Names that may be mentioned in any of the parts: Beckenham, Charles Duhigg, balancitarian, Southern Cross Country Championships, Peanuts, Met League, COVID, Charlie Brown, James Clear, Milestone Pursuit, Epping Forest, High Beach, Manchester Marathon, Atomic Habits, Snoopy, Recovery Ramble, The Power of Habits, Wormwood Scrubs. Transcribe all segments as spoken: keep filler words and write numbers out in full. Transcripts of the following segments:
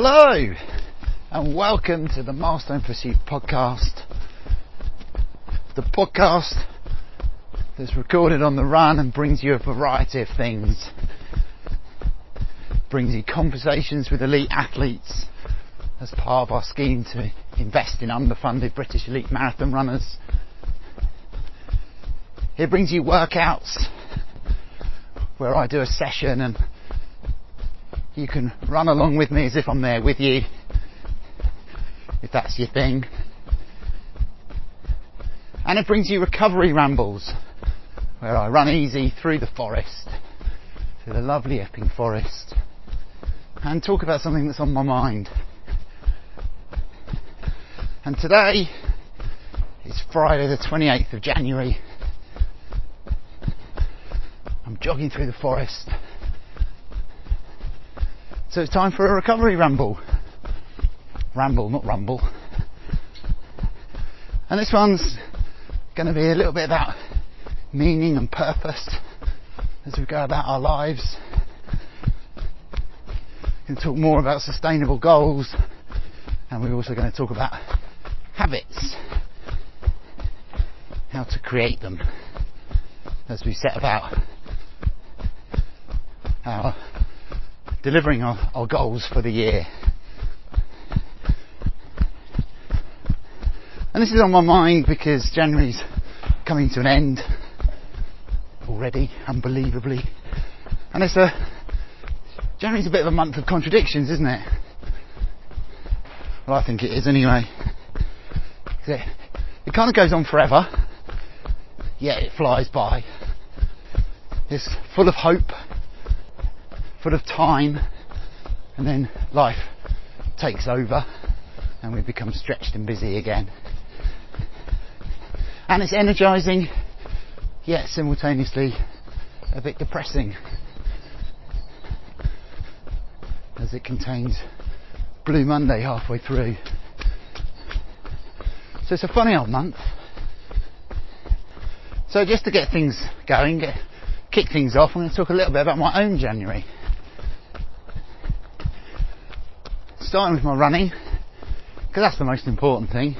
Hello and welcome to the Milestone Pursuit podcast, the podcast that's recorded on the run and brings you a variety of things. Brings you conversations with elite athletes as part of our scheme to invest in underfunded British elite marathon runners. It brings you workouts where I do a session and you can run along with me as if I'm there with you, if that's your thing. And it brings you recovery rambles, where I run easy through the forest, through the lovely Epping Forest, and talk about something that's on my mind. And today is Friday the twenty-eighth of January. I'm jogging through the forest. So it's time for a recovery ramble. Ramble, not rumble. And this one's going to be a little bit about meaning and purpose as we go about our lives. We're going to talk more about sustainable goals, and we're also going to talk about habits, how to create them as we set about our delivering our, our goals for the year. And this is on my mind because January's coming to an end already, unbelievably. And it's a January's a bit of a month of contradictions, isn't it? Well, I think it is anyway. It, it kind of goes on forever, yet it flies by. It's full of hope, full of time, and then life takes over and we become stretched and busy again. And it's energising, yet simultaneously a bit depressing, as it contains Blue Monday halfway through. So it's a funny old month. So just to get things going, get, kick things off, I'm going to talk a little bit about my own January. Starting with my running, because that's the most important thing.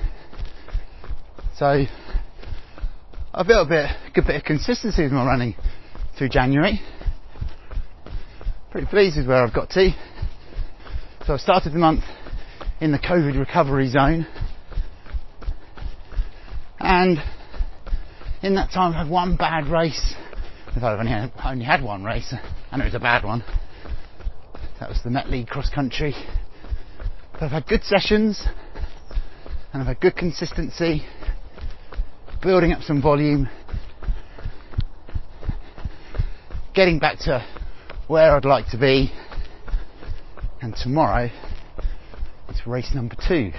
So I've built a bit, good bit of consistency with my running through January. Pretty pleased with where I've got to. So I started the month in the COVID recovery zone, and in that time I had one bad race. In fact, I've only had, only had one race, and it was a bad one. That was the Met League cross country. But I've had good sessions, and I've had good consistency, building up some volume, getting back to where I'd like to be, and tomorrow it's race number two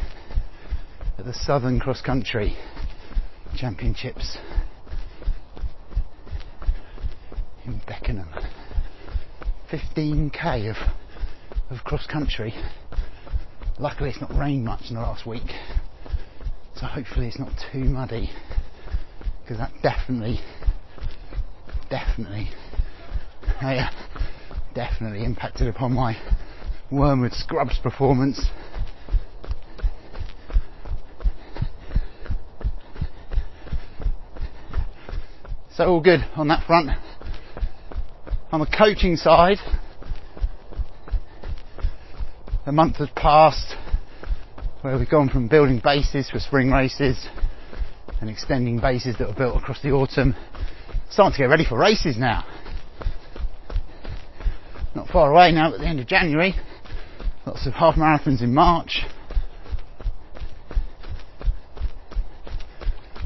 at the Southern Cross Country Championships in Beckenham. fifteen k of, of cross country. Luckily it's not rained much in the last week, so hopefully it's not too muddy, because that definitely, definitely, yeah, definitely impacted upon my Wormwood Scrubs performance. So all good on that front. On the coaching side, the month has passed where we've gone from building bases for spring races and extending bases that were built across the autumn. Starting to get ready for races now. Not far away now, at the end of January. Lots of half marathons in March.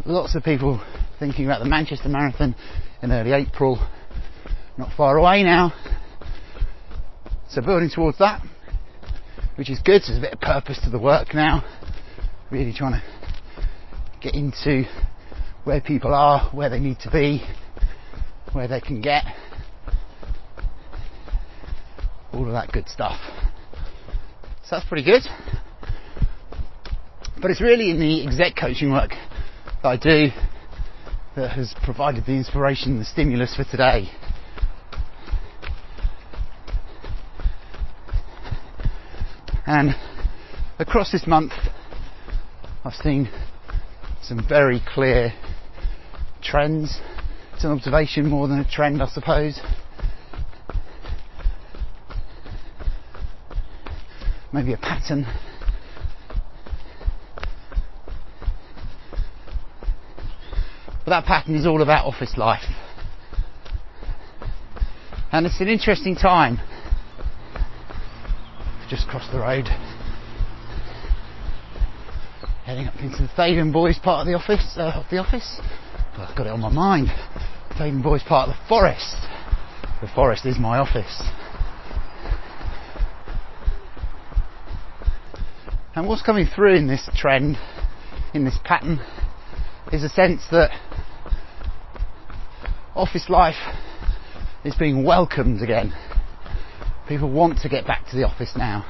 Lots of people thinking about the Manchester Marathon in early April. Not far away now, so building towards that, which is good. So there's a bit of purpose to the work now, really trying to get into where people are, where they need to be, where they can get, all of that good stuff. So that's pretty good. But it's really in the exec coaching work that I do that has provided the inspiration, the stimulus for today. And across this month, I've seen some very clear trends. It's an observation more than a trend, I suppose. Maybe a pattern. But that pattern is all about office life. And it's an interesting time. Just crossed the road, heading up into the Thaden Boys part of the office. Uh, of the office, oh, I've got it on my mind. Thaden Boys part of the forest. The forest is my office. And what's coming through in this trend, in this pattern, is a sense that office life is being welcomed again. People want to get back to the office now.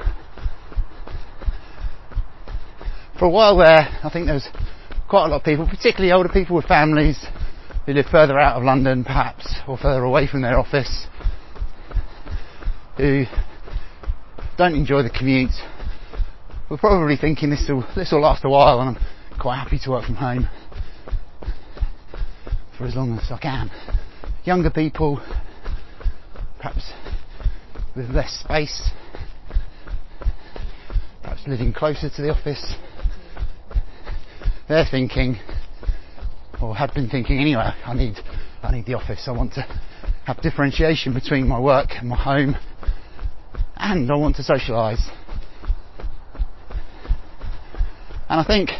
For a while there, I think there was quite a lot of people, particularly older people with families who live further out of London perhaps, or further away from their office, who don't enjoy the commute. We're probably thinking this will this will last a while and I'm quite happy to work from home for as long as I can. Younger people, perhaps with less space, perhaps living closer to the office, they're thinking, or had been thinking anyway, I need I need the office. I want to have differentiation between my work and my home, and I want to socialise. And I think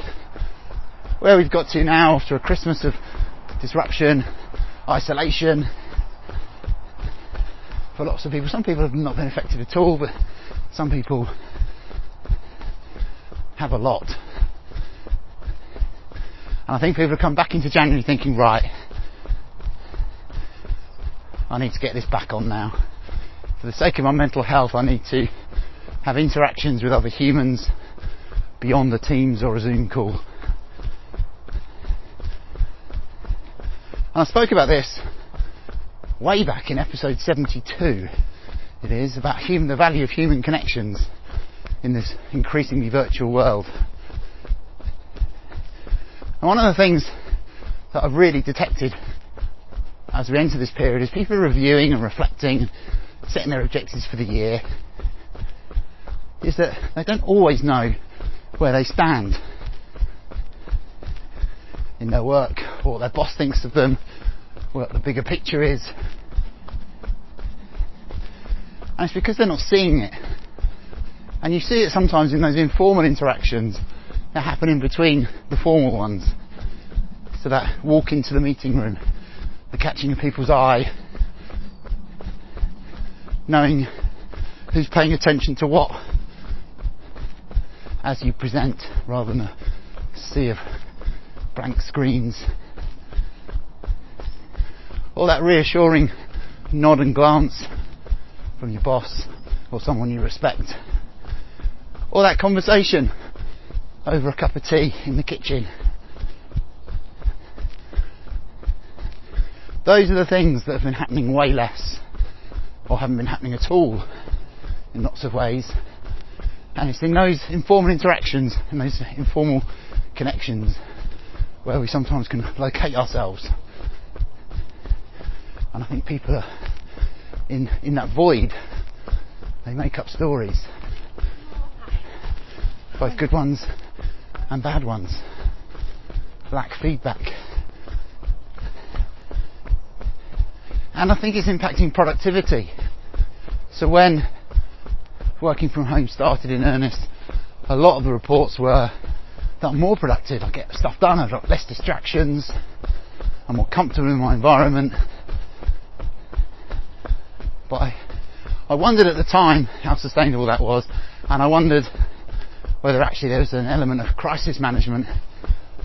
where we've got to now, after a Christmas of disruption, isolation, for lots of people, some people have not been affected at all, but some people have a lot. And I think people have come back into January thinking, right, I need to get this back on now. For the sake of my mental health, I need to have interactions with other humans beyond the Teams or a Zoom call. And I spoke about this way back in episode seventy-two, it is, about human, the value of human connections in this increasingly virtual world. And one of the things that I've really detected as we enter this period is people reviewing and reflecting, setting their objectives for the year, is that they don't always know where they stand in their work, or what their boss thinks of them, what the bigger picture is. And it's because they're not seeing it. And you see it sometimes in those informal interactions that happen in between the formal ones. So that walk into the meeting room, the catching of people's eye, knowing who's paying attention to what as you present, rather than a sea of blank screens. All that reassuring nod and glance from your boss or someone you respect. All that conversation over a cup of tea in the kitchen. Those are the things that have been happening way less, or haven't been happening at all in lots of ways. And it's in those informal interactions and those informal connections where we sometimes can locate ourselves. And I think people are in, in that void, they make up stories, both good ones and bad ones. Lack feedback. And I think it's impacting productivity. So when working from home started in earnest, a lot of the reports were that I'm more productive, I get stuff done, I've got less distractions, I'm more comfortable in my environment. But I, I wondered at the time how sustainable that was, and I wondered whether actually there was an element of crisis management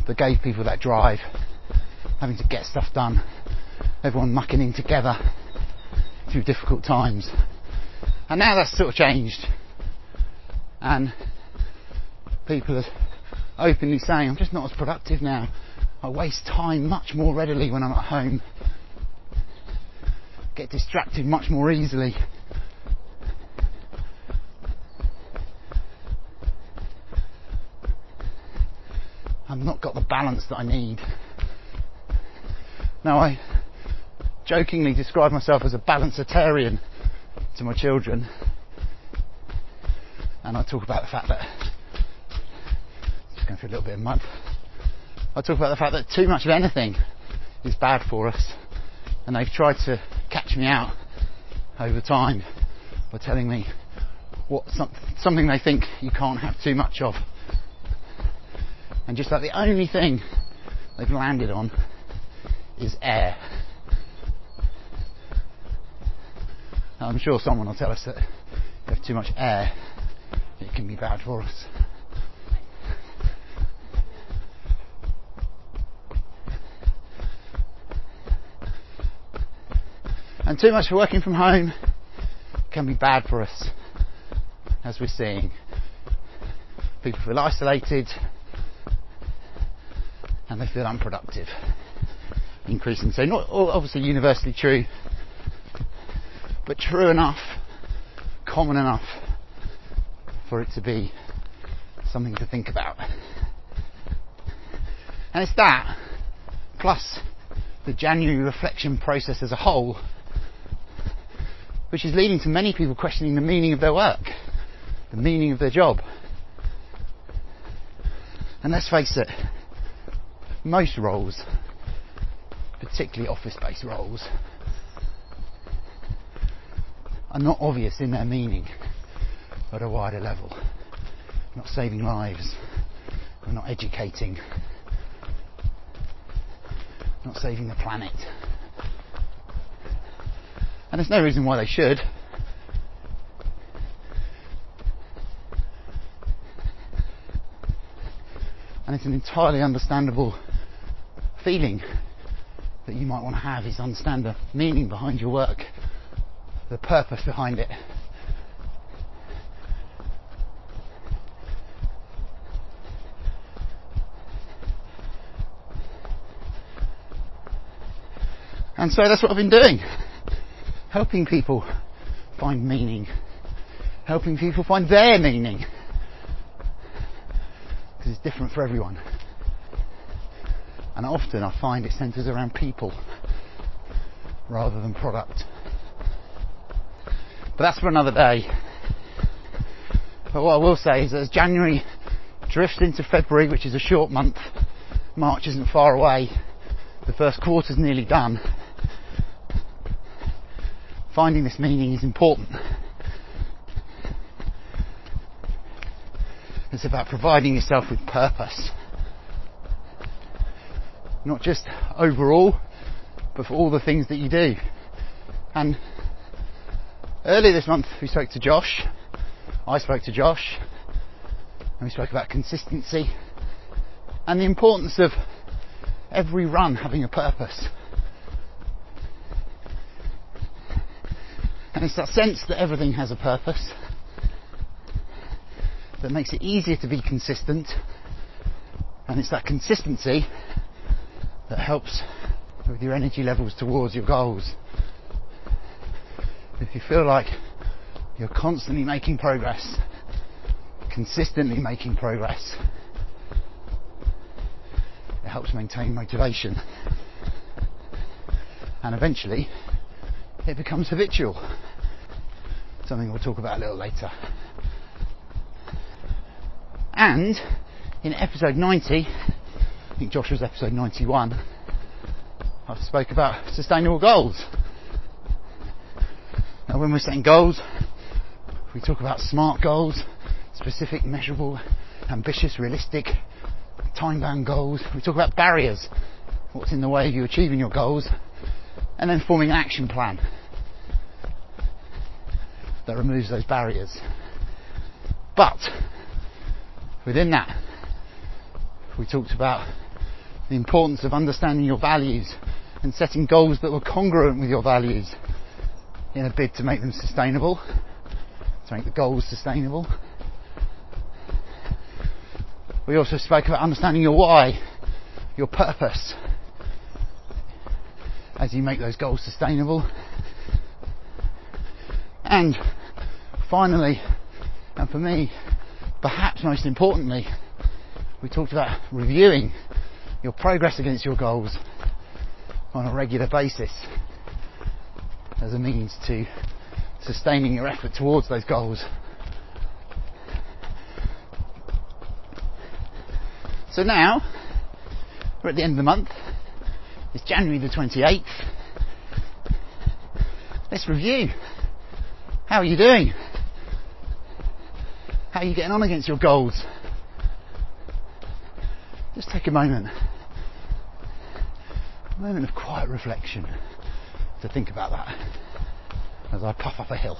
that gave people that drive, having to get stuff done, everyone mucking in together through difficult times. And now that's sort of changed, and people are openly saying, I'm just not as productive now, I waste time much more readily when I'm at home, get distracted much more easily. I've not got the balance that I need. Now, I jokingly describe myself as a balancitarian to my children, and I talk about the fact that, just going through a little bit of mud, I talk about the fact that too much of anything is bad for us, and they've tried to catch me out over time by telling me what some, something they think you can't have too much of, and just like the only thing they've landed on is air. Now, I'm sure someone will tell us that if too much air, it can be bad for us. And too much for working from home can be bad for us, as we're seeing. People feel isolated and they feel unproductive. Increasing, so not obviously universally true, but true enough, common enough for it to be something to think about. And it's that, plus the January reflection process as a whole, which is leading to many people questioning the meaning of their work, the meaning of their job. And let's face it, most roles, particularly office-based roles, are not obvious in their meaning at a wider level. We're not saving lives, we're not educating, we're not saving the planet. And there's no reason why they should. And it's an entirely understandable feeling that you might want to have, is to understand the meaning behind your work, the purpose behind it. And so that's what I've been doing, helping people find meaning, helping people find their meaning, because it's different for everyone. And often I find it centres around people rather than product. But that's for another day. But what I will say is that as January drifts into February, which is a short month, March isn't far away, the first quarter's nearly done, finding this meaning is important. It's about providing yourself with purpose. Not just overall, but for all the things that you do. And earlier this month we spoke to Josh, I spoke to Josh, and we spoke about consistency and the importance of every run having a purpose. And it's that sense that everything has a purpose that makes it easier to be consistent, and it's that consistency that helps with your energy levels towards your goals. If you feel like you're constantly making progress, consistently making progress, it helps maintain motivation. And eventually, it becomes habitual. Something we'll talk about a little later. And in episode ninety, I think Josh was episode ninety-one, I spoke about sustainable goals. Now, when we're setting goals, we talk about SMART goals: specific, measurable, ambitious, realistic, time-bound goals. We talk about barriers, what's in the way of you achieving your goals, and then forming an action plan that removes those barriers. But within that, we talked about the importance of understanding your values and setting goals that were congruent with your values in a bid to make them sustainable, to make the goals sustainable. We also spoke about understanding your why, your purpose, as you make those goals sustainable. And finally, and for me, perhaps most importantly, we talked about reviewing your progress against your goals on a regular basis as a means to sustaining your effort towards those goals. So now we're at the end of the month. It's January the twenty-eighth. Let's review. How are you doing? How are you getting on against your goals? Just take a moment, a moment of quiet reflection to think about that as I puff up a hill.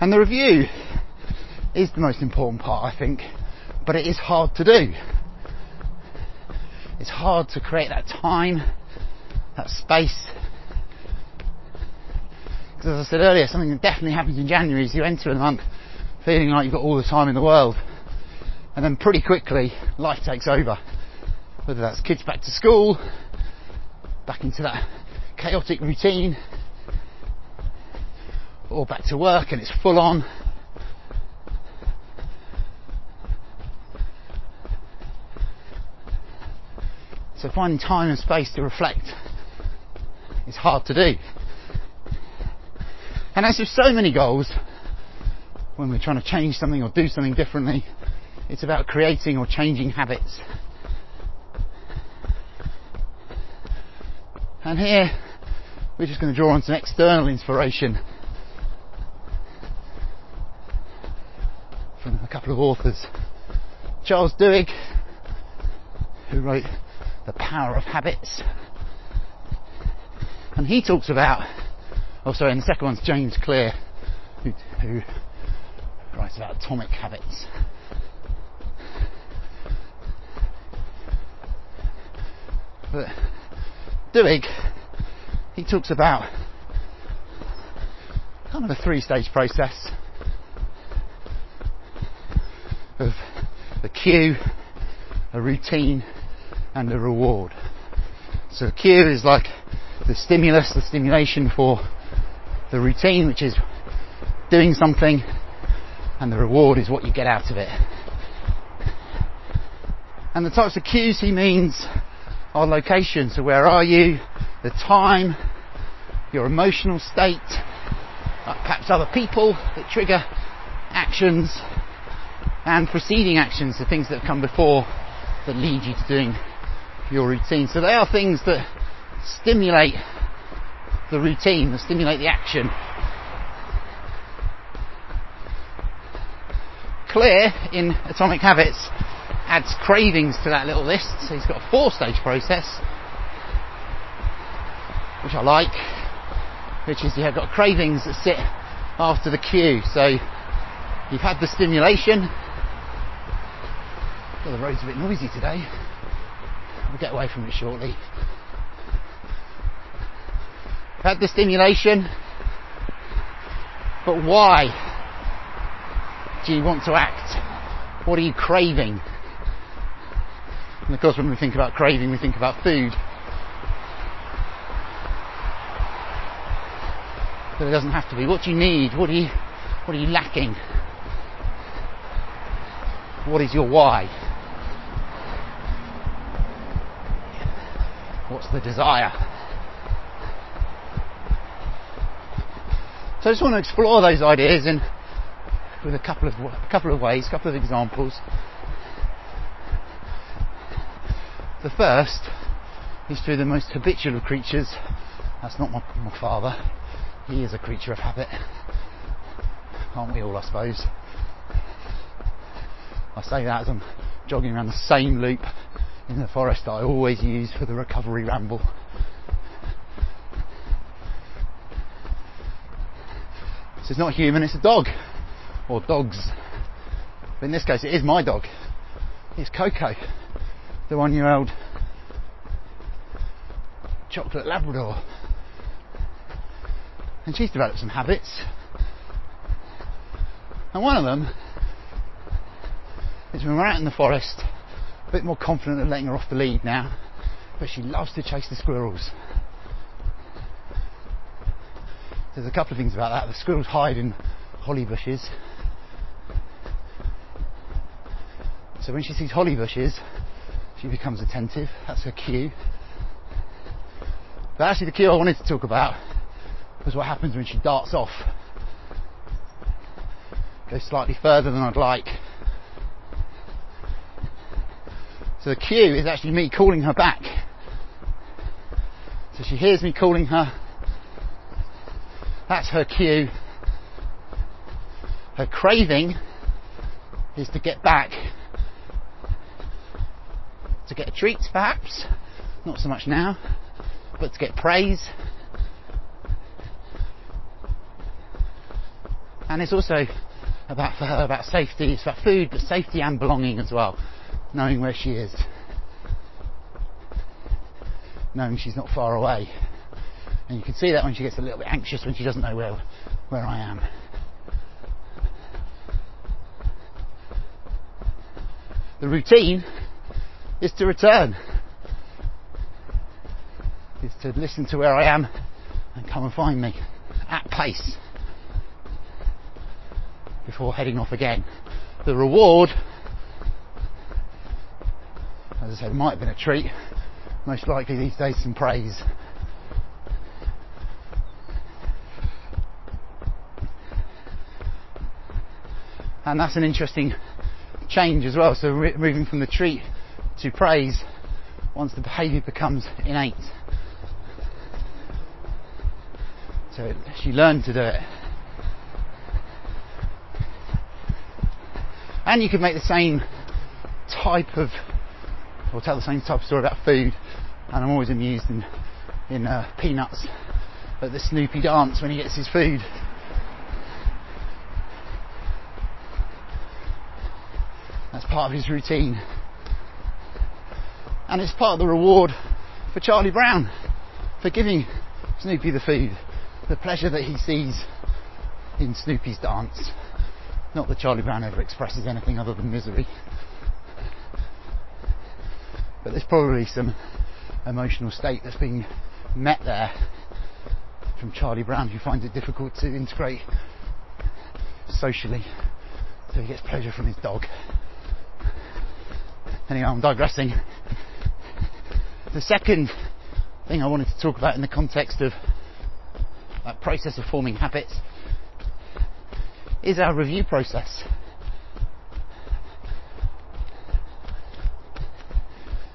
And the review is the most important part, I think, but it is hard to do. It's hard to create that time, that space. Because as I said earlier, something that definitely happens in January is you enter a month feeling like you've got all the time in the world. And then pretty quickly, life takes over. Whether that's kids back to school, back into that chaotic routine, or back to work and it's full on. So finding time and space to reflect is hard to do. And as with so many goals, when we're trying to change something or do something differently, it's about creating or changing habits. And here we're just going to draw on some external inspiration from a couple of authors. Charles Duhigg, who wrote The Power of Habits, and he talks about, oh sorry, and the second one's James Clear, who, who writes about Atomic Habits. But Duhigg, he talks about kind of a three-stage process of a cue, a routine and a reward. So the cue is like the stimulus, the stimulation for the routine, which is doing something, and the reward is what you get out of it. And the types of cues he means are location, so where are you, the time, your emotional state, like perhaps other people that trigger actions, and preceding actions, the things that have come before that lead you to doing your routine. So they are things that stimulate the routine, that stimulate the action. Clear, in Atomic Habits, adds cravings to that little list. So he's got a four-stage process, which I like, which is you have got cravings that sit after the cue. So you've had the stimulation. Well, the road's a bit noisy today. We'll get away from it shortly. You've had the stimulation, but why do you want to act? What are you craving? And of course, when we think about craving, we think about food. But it doesn't have to be. What do you need? What do you, what are you lacking? What is your why? What's the desire? So I just want to explore those ideas and with a couple of a couple of ways, a couple of examples. The first is through the most habitual of creatures. That's not my, my father. He is a creature of habit. Aren't we all, I suppose? I say that as I'm jogging around the same loop in the forest that I always use for the Recovery Ramble. This is not a human, it's a dog. Or dogs. But in this case, it is my dog. It's Coco, the one-year-old chocolate Labrador. And she's developed some habits. And one of them is when we're out in the forest, a bit more confident of letting her off the lead now, but she loves to chase the squirrels. There's a couple of things about that. The squirrels hide in holly bushes. So when she sees holly bushes, she becomes attentive. That's her cue. But actually the cue I wanted to talk about was what happens when she darts off. Goes slightly further than I'd like. So the cue is actually me calling her back. So she hears me calling her. That's her cue. Her craving is to get back. To get a treat, perhaps. Not so much now. But to get praise. And it's also about, for her, about safety. It's about food, but safety and belonging as well. Knowing where she is. Knowing she's not far away. And you can see that when she gets a little bit anxious when she doesn't know where, where I am. The routine is to return. Is to listen to where I am and come and find me at pace. Before heading off again. The reward, as I said, might have been a treat. Most likely these days some praise. And that's an interesting change as well. So re- moving from the treat to praise once the behaviour becomes innate. So she learned to do it. And you could make the same type of, or tell the same type of story about food. And I'm always amused in, in uh, Peanuts at the Snoopy dance when he gets his food. That's part of his routine. And it's part of the reward for Charlie Brown for giving Snoopy the food. The pleasure that he sees in Snoopy's dance. Not that Charlie Brown ever expresses anything other than misery. But there's probably some emotional state that's being met there from Charlie Brown, who finds it difficult to integrate socially. So he gets pleasure from his dog. Anyway, I'm digressing. The second thing I wanted to talk about in the context of that process of forming habits is our review process.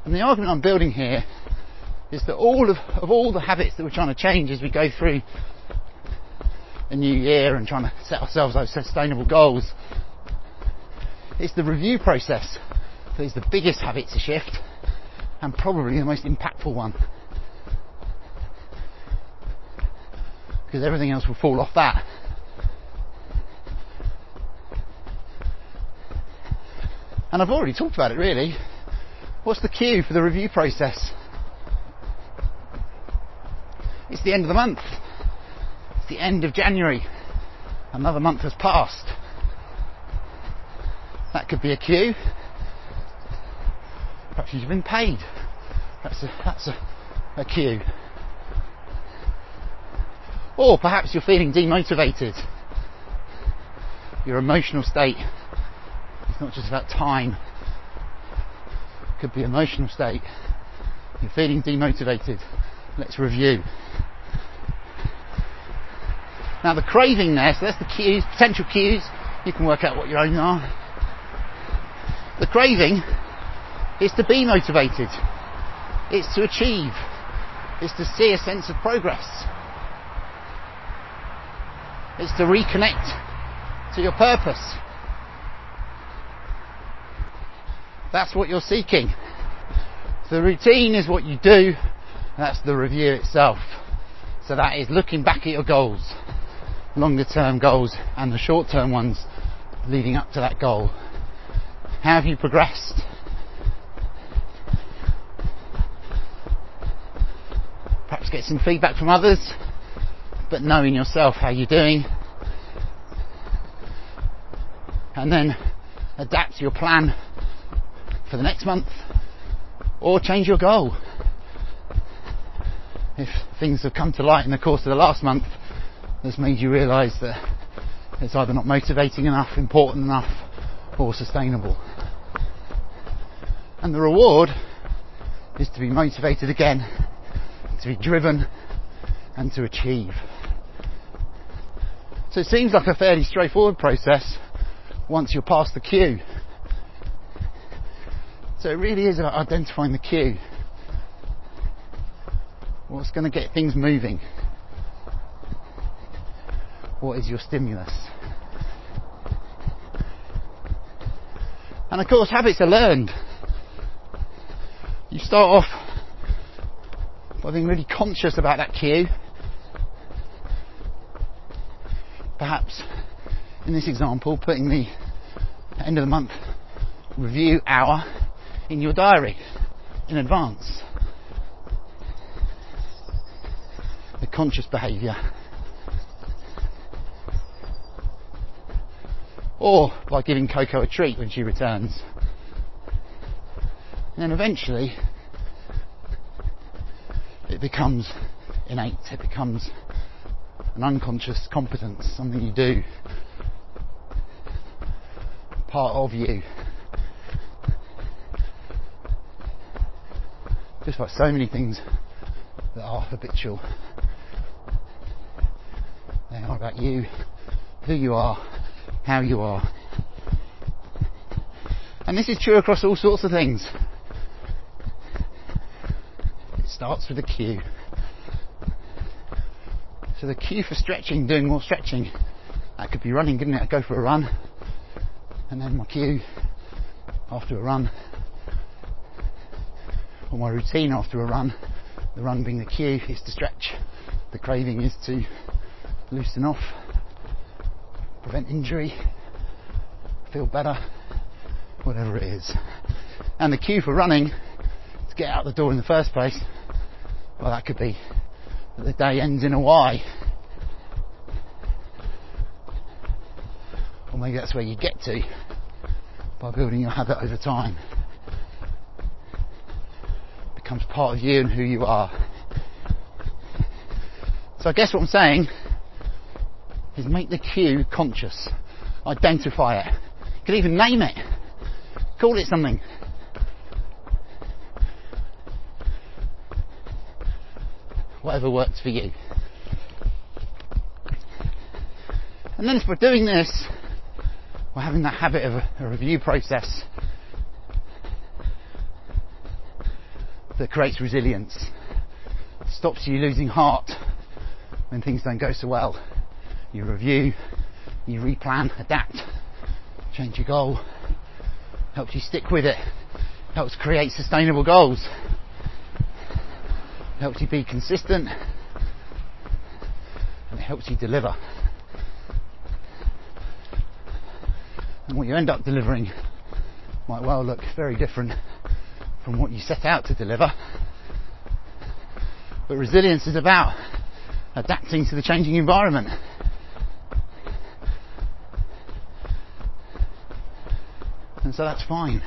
And the argument I'm building here is that all of, of all the habits that we're trying to change as we go through a new year and trying to set ourselves those sustainable goals, it's the review process that is the biggest habit to shift and probably the most impactful one, because everything else will fall off that. And I've already talked about it, really. What's the cue for the review process? It's the end of the month. It's the end of January. Another month has passed. That could be a cue. Perhaps you've been paid. That's a, that's a, a cue. Or perhaps you're feeling demotivated. Your emotional state. It's not just about time. It could be emotional state. You're feeling demotivated. Let's review. Now the craving there, so that's the cues, potential cues. You can work out what your own are. The craving is to be motivated. It's to achieve. It's to see a sense of progress. It's to reconnect to your purpose. That's what you're seeking. The routine is what you do. That's the review itself. So that is looking back at your goals. Longer term goals and the short term ones leading up to that goal. How have you progressed? Perhaps get some feedback from others, but knowing yourself how you're doing, and then adapt your plan for the next month or change your goal. If things have come to light in the course of the last month that's made you realise that it's either not motivating enough, important enough or sustainable. And the reward is to be motivated again, to be driven and to achieve. So it seems like a fairly straightforward process once you're past the cue. So it really is about identifying the cue. What's going to get things moving? What is your stimulus? And of course, habits are learned. You start off by being really conscious about that cue. Perhaps in this example, putting the end of the month review hour in your diary in advance. The conscious behaviour. Or by giving Coco a treat when she returns. And then eventually it becomes innate, it becomes an unconscious competence, something you do, part of you. Just like so many things that are habitual, they are about you, who you are, how you are. And this is true across all sorts of things. It starts with a cue. So the cue for stretching, doing more stretching, that could be running, couldn't it? I'd go for a run, and then my cue after a run, or my routine after a run, the run being the cue, is to stretch, the craving is to loosen off, prevent injury, feel better, whatever it is. And the cue for running, to get out the door in the first place, well, that could be that the day ends in a Y. Or maybe that's where you get to by building your habit over time. It becomes part of you and who you are. So I guess what I'm saying is make the cue conscious. Identify it. You could even name it. Call it something. Whatever works for you. And then if we're doing this, we're having that habit of a, a review process that creates resilience. Stops you losing heart when things don't go so well. You review, you replan, adapt, change your goal, helps you stick with it, helps create sustainable goals, helps you be consistent, and it helps you deliver. And what you end up delivering might well look very different from what you set out to deliver. But resilience is about adapting to the changing environment. And so that's fine.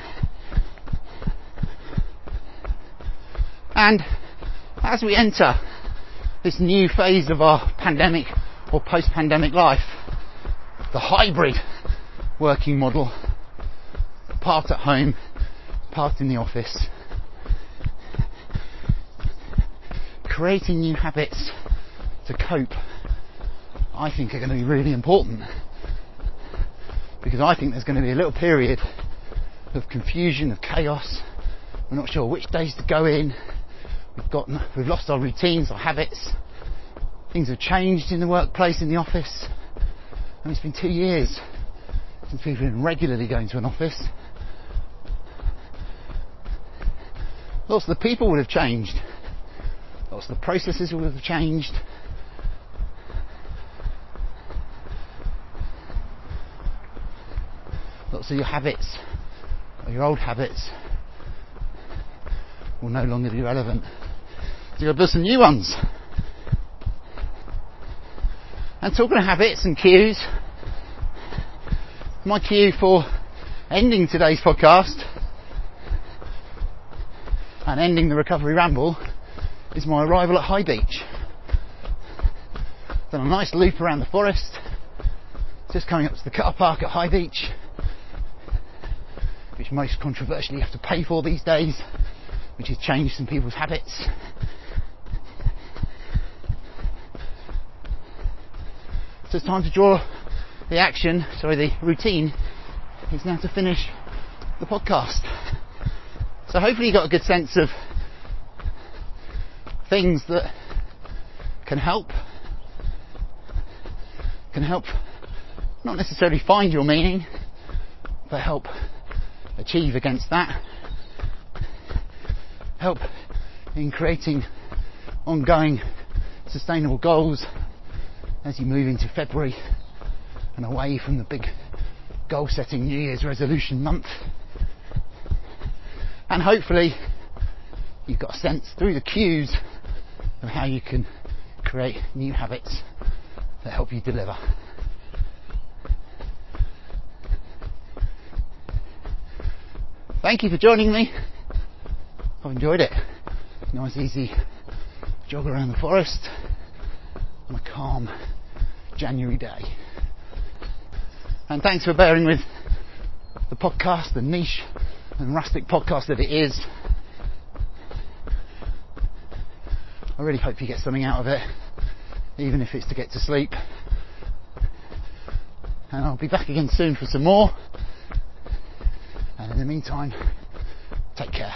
And as we enter this new phase of our pandemic or post-pandemic life, the hybrid working model, part at home, part in the office, creating new habits to cope, I think are going to be really important. Because I think there's going to be a little period of confusion, of chaos. We're not sure which days to go in. We've got, we've lost our routines, our habits. Things have changed in the workplace, in the office. And it's been two years since we've been regularly going to an office. Lots of the people would have changed. Lots of the processes would have changed. Lots of your habits or your old habits will no longer be relevant. So you've got to build some new ones. And talking of habits and cues, my cue for ending today's podcast and ending the Recovery Ramble is my arrival at High Beach. Done a nice loop around the forest, just coming up to the car park at High Beach, which most controversially you have to pay for these days, which has changed some people's habits. So it's time to draw the action, sorry, the routine is now to finish the podcast. So hopefully you got a good sense of things that can help, can help not necessarily find your meaning, but help achieve against that, help in creating ongoing sustainable goals as you move into February and away from the big goal setting New Year's resolution month. And hopefully you've got a sense through the cues of how you can create new habits that help you deliver. Thank you for joining me. I've enjoyed it. Nice easy jog around the forest on a calm January day. And thanks for bearing with the podcast, the niche and rustic podcast that it is. I really hope you get something out of it, even if it's to get to sleep. And I'll be back again soon for some more. And in the meantime, take care.